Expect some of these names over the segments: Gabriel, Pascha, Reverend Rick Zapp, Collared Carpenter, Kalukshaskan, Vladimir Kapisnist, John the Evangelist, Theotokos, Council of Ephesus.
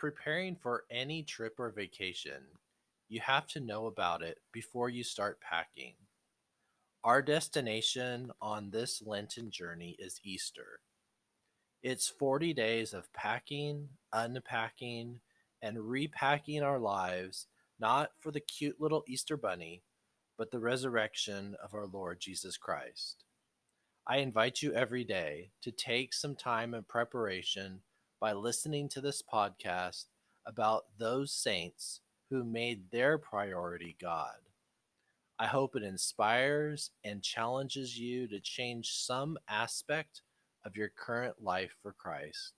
Preparing for any trip or vacation, you have to know about it before you start packing. Our destination on this Lenten journey is Easter. It's 40 days of packing, unpacking, and repacking our lives, not for the cute little Easter bunny, but the resurrection of our Lord Jesus Christ. I invite you every day to take some time in preparation by listening to this podcast about those saints who made their priority God. I hope it inspires and challenges you to change some aspect of your current life for Christ.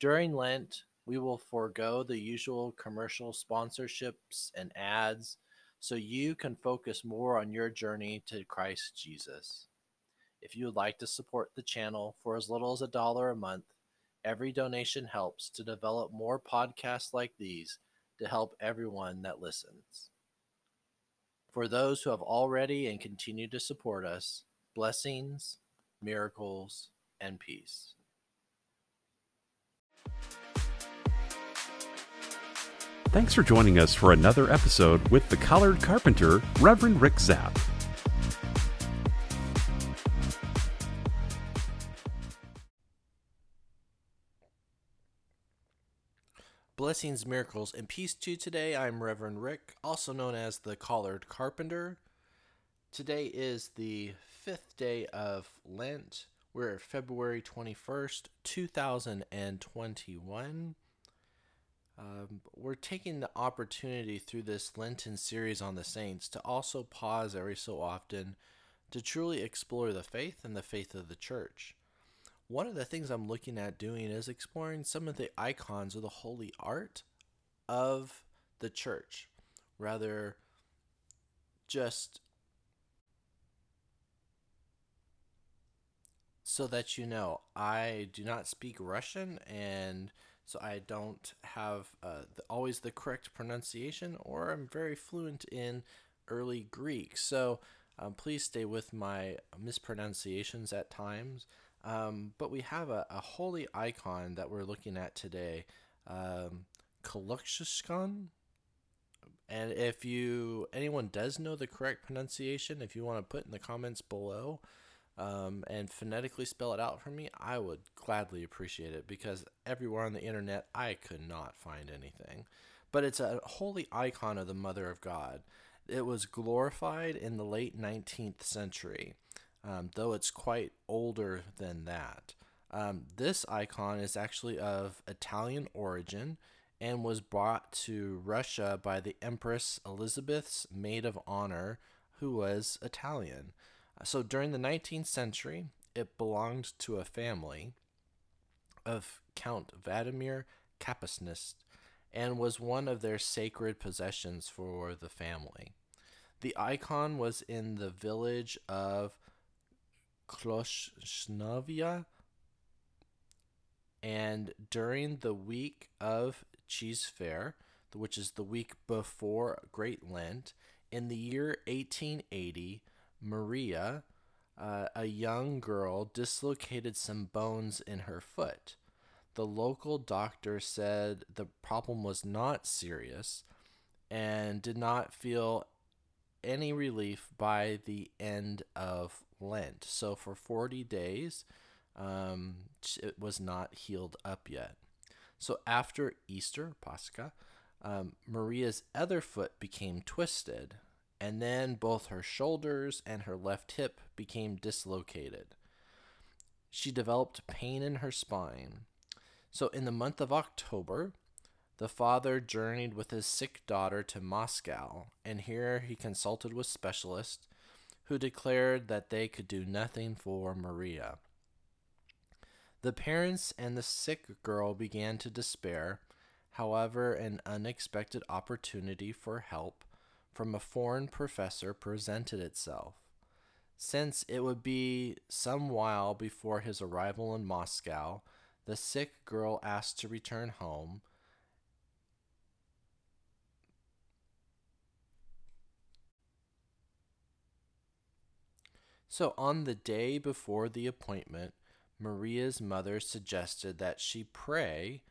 During Lent, we will forego the usual commercial sponsorships and ads so you can focus more on your journey to Christ Jesus. If you would like to support the channel for as little as $1 a month, every donation helps to develop more podcasts like these to help everyone that listens. For those who have already and continue to support us, blessings, miracles, and peace. Thanks for joining us for another episode with the Collared Carpenter, Reverend Rick Zapp. Blessings, miracles, and peace to you today. I'm Reverend Rick, also known as the Collared Carpenter. Today is the 5th day of Lent. We're at February 21st, 2021. We're taking the opportunity through this Lenten series on the saints to also pause every so often to truly explore the faith and the faith of the church. One of the things I'm looking at doing is exploring some of the icons or the holy art of the church, rather just so that you know, I do not speak Russian, and so I don't have always the correct pronunciation, or I'm very fluent in early Greek, so please stay with my mispronunciations at times. But we have a holy icon that we're looking at today, Kalukshaskan. And if anyone does know the correct pronunciation, if you want to put in the comments below and phonetically spell it out for me, I would gladly appreciate it, because everywhere on the internet I could not find anything. But it's a holy icon of the Mother of God. It was glorified in the late 19th century. Though it's quite older than that. This icon is actually of Italian origin and was brought to Russia by the Empress Elizabeth's maid of honor, who was Italian. So during the 19th century, it belonged to a family of Count Vladimir Kapisnist and was one of their sacred possessions for the family. The icon was in the village of Klosnovia, and during the week of Cheese Fair, which is the week before Great Lent, in the year 1880, Maria, a young girl, dislocated some bones in her foot. The local doctor said the problem was not serious and did not feel any relief by the end of Lent. So for 40 days, it was not healed up yet. So after Easter, Pascha, Maria's other foot became twisted, and then both her shoulders and her left hip became dislocated. She developed pain in her spine. So in the month of October, the father journeyed with his sick daughter to Moscow, and here he consulted with specialists who declared that they could do nothing for Maria. The parents and the sick girl began to despair. However, an unexpected opportunity for help from a foreign professor presented itself. Since it would be some while before his arrival in Moscow, the sick girl asked to return home. So on the day before the appointment, Maria's mother suggested that she pray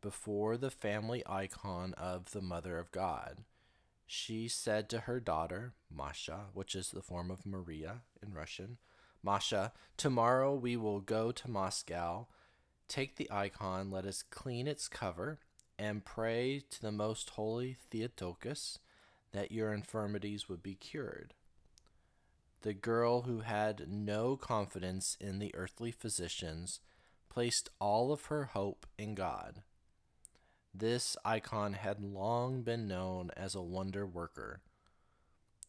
before the family icon of the Mother of God. She said to her daughter, Masha, which is the form of Maria in Russian, Masha, tomorrow we will go to Moscow, take the icon, let us clean its cover, and pray to the most holy Theotokos that your infirmities would be cured. The girl, who had no confidence in the earthly physicians, placed all of her hope in God. This icon had long been known as a wonder worker.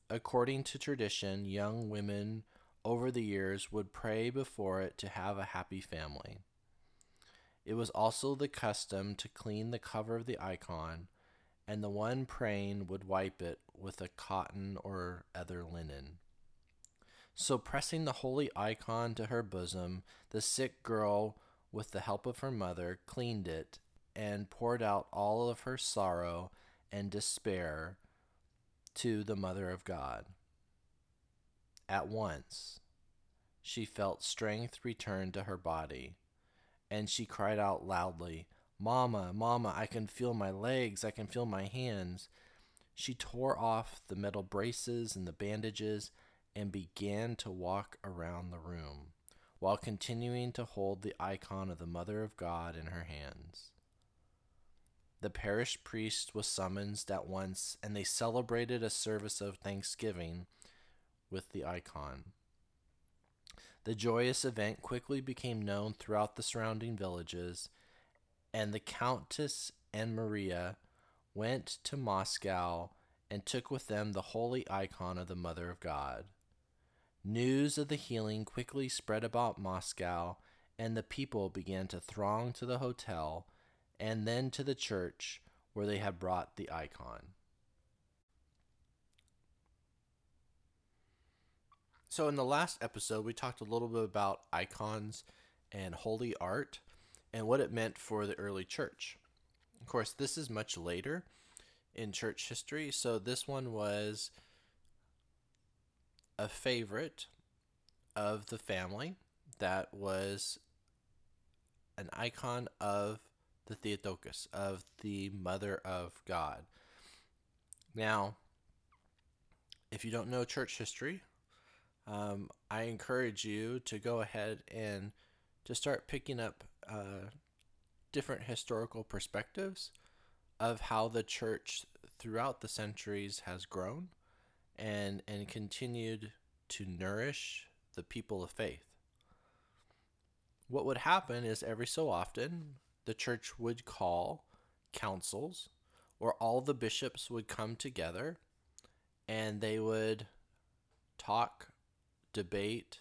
According to tradition, young women over the years would pray before it to have a happy family. It was also the custom to clean the cover of the icon, and the one praying would wipe it with a cotton or other linen. So pressing the holy icon to her bosom, the sick girl, with the help of her mother, cleaned it and poured out all of her sorrow and despair to the Mother of God. At once, she felt strength return to her body, and she cried out loudly, Mama, Mama, I can feel my legs, I can feel my hands. She tore off the metal braces and the bandages and began to walk around the room, while continuing to hold the icon of the Mother of God in her hands. The parish priest was summoned at once, and they celebrated a service of thanksgiving with the icon. The joyous event quickly became known throughout the surrounding villages, and the Countess and Maria went to Moscow and took with them the holy icon of the Mother of God. News of the healing quickly spread about Moscow, and the people began to throng to the hotel and then to the church where they had brought the icon. So in the last episode, we talked a little bit about icons and holy art and what it meant for the early church. Of course, this is much later in church history, so this one was a favorite of the family that was an icon of the Theotokos, of the Mother of God. Now, if you don't know church history, I encourage you to go ahead and to start picking up different historical perspectives of how the church throughout the centuries has grown and continued to nourish the people of faith. What would happen is every so often, the church would call councils, or all the bishops would come together and they would talk, debate,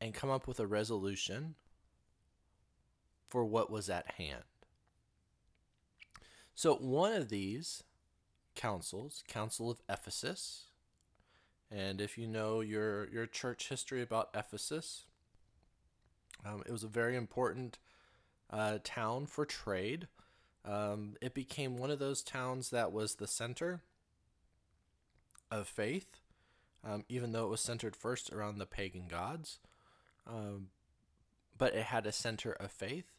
and come up with a resolution for what was at hand. So one of these councils, Council of Ephesus, and if you know your church history about Ephesus, it was a very important town for trade. It became one of those towns that was the center of faith, even though it was centered first around the pagan gods. But it had a center of faith.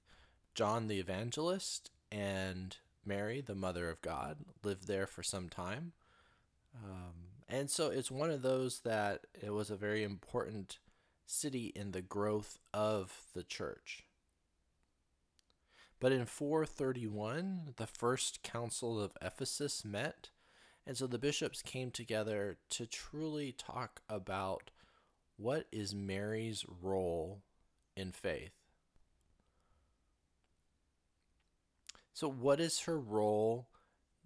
John the Evangelist and Mary, the Mother of God, lived there for some time. And so it's one of those that it was a very important city in the growth of the church. But in 431, the first Council of Ephesus met, and so the bishops came together to truly talk about what is Mary's role in faith. So what does her role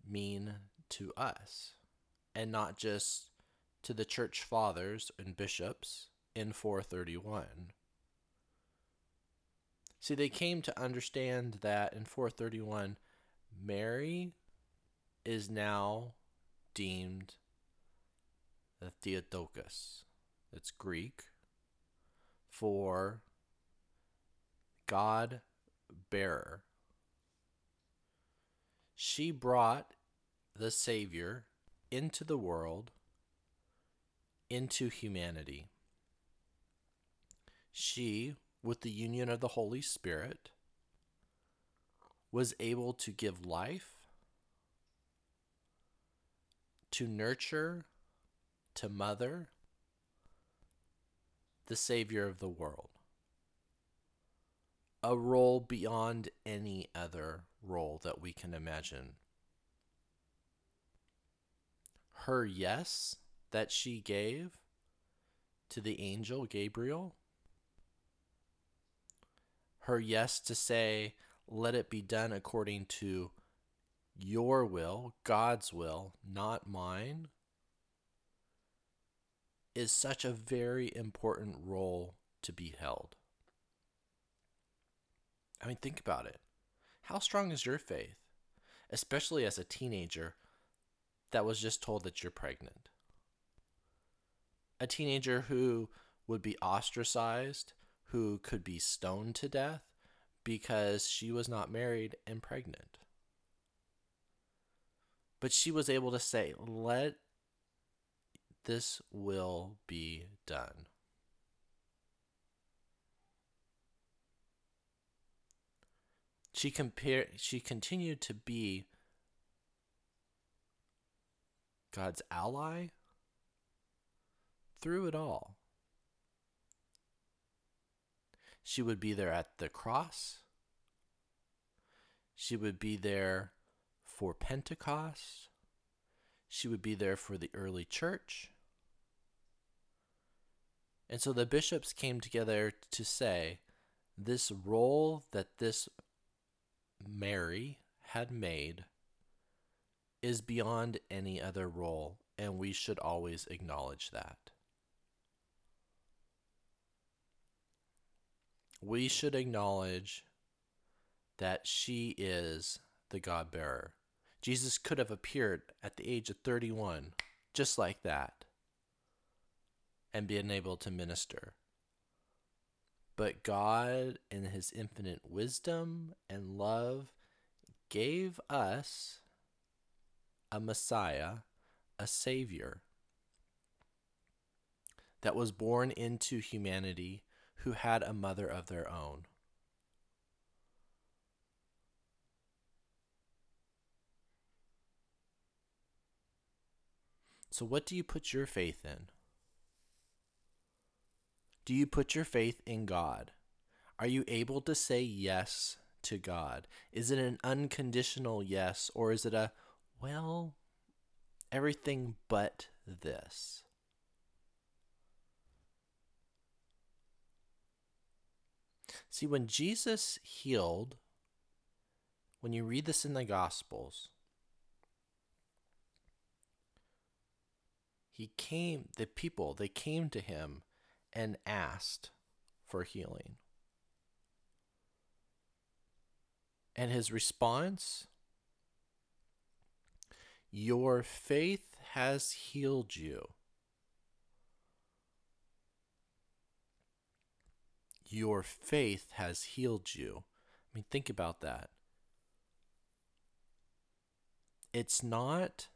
mean to us, and not just to the church fathers and bishops in 431? See, they came to understand that in 431, Mary is now deemed the Theotokos. It's Greek for God bearer. She brought the Savior into the world, into humanity. She, with the union of the Holy Spirit, was able to give life, to nurture, to mother, the Savior of the world. A role beyond any other role that we can imagine. Her yes that she gave to the angel Gabriel, her yes to say, let it be done according to your will, God's will, not mine, is such a very important role to be held. I mean, think about it. How strong is your faith, especially as a teenager that was just told that you're pregnant? A teenager who would be ostracized, who could be stoned to death because she was not married and pregnant. But she was able to say, let this will be done. She continued to be God's ally through it all. She would be there at the cross. She would be there for Pentecost. She would be there for the early church. And so the bishops came together to say, this role that this Mary had made is beyond any other role, and we should always acknowledge that. We should acknowledge that she is the God-bearer. Jesus could have appeared at the age of 31, just like that, and been able to minister. But God, in his infinite wisdom and love, gave us a Messiah, a Savior, that was born into humanity, who had a mother of their own. So what do you put your faith in? Do you put your faith in God? Are you able to say yes to God? Is it an unconditional yes, or is it a, well, everything but this? See, when Jesus healed, when you read this in the Gospels, they came to him and asked for healing. And his response, your faith has healed you. Your faith has healed you. I mean, think about that. It's not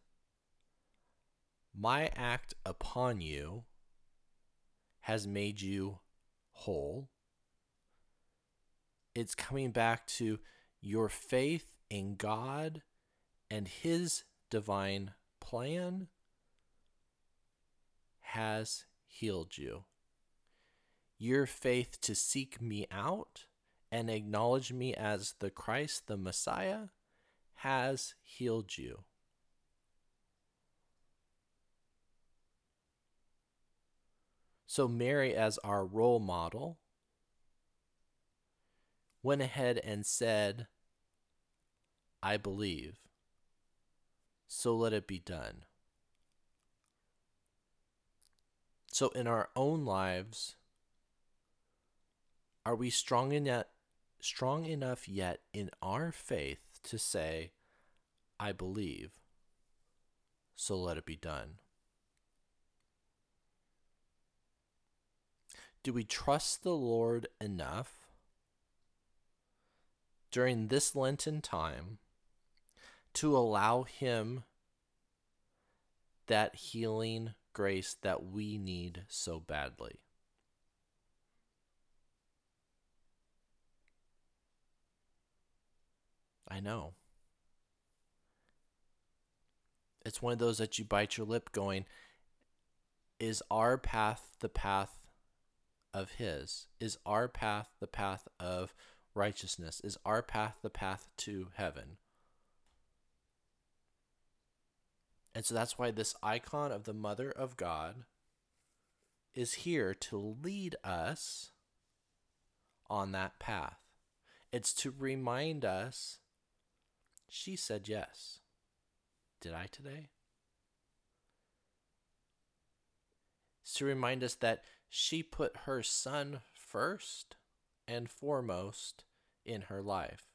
my act upon you has made you whole. It's coming back to your faith in God and his divine plan has healed you. Your faith to seek me out and acknowledge me as the Christ, the Messiah, has healed you. So Mary, as our role model, went ahead and said, I believe, so let it be done. So in our own lives, are we strong enough yet in our faith to say, I believe, so let it be done? Do we trust the Lord enough during this Lenten time to allow him that healing grace that we need so badly? I know. It's one of those that you bite your lip going, is our path the path of his? Is our path the path of righteousness? Is our path the path to heaven? And so that's why this icon of the Mother of God is here to lead us on that path. It's to remind us, she said yes. Did I today? It's to remind us that she put her son first and foremost in her life.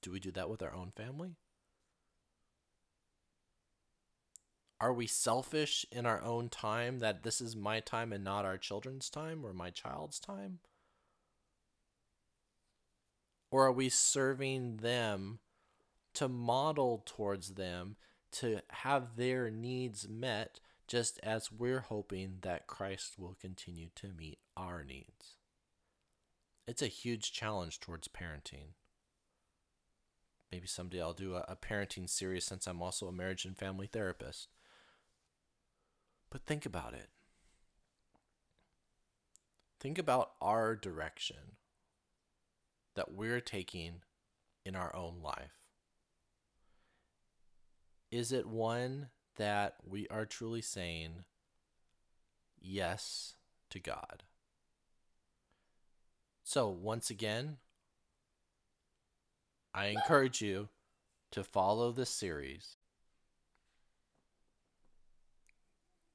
Do we do that with our own family? Are we selfish in our own time, that this is my time and not our children's time or my child's time? Or are we serving them to model towards them, to have their needs met, just as we're hoping that Christ will continue to meet our needs? It's a huge challenge towards parenting. Maybe someday I'll do a parenting series, since I'm also a marriage and family therapist. But think about it. Think about our direction that we're taking in our own life. Is it one that we are truly saying yes to God? So once again, I encourage you to follow this series.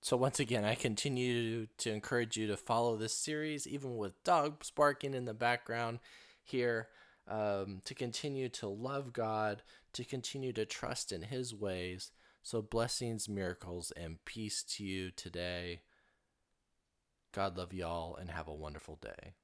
So once again, I continue to encourage you to follow this series, even with dogs barking in the background here, to continue to love God, to continue to trust in his ways. So blessings, miracles, and peace to you today. God love y'all, and have a wonderful day.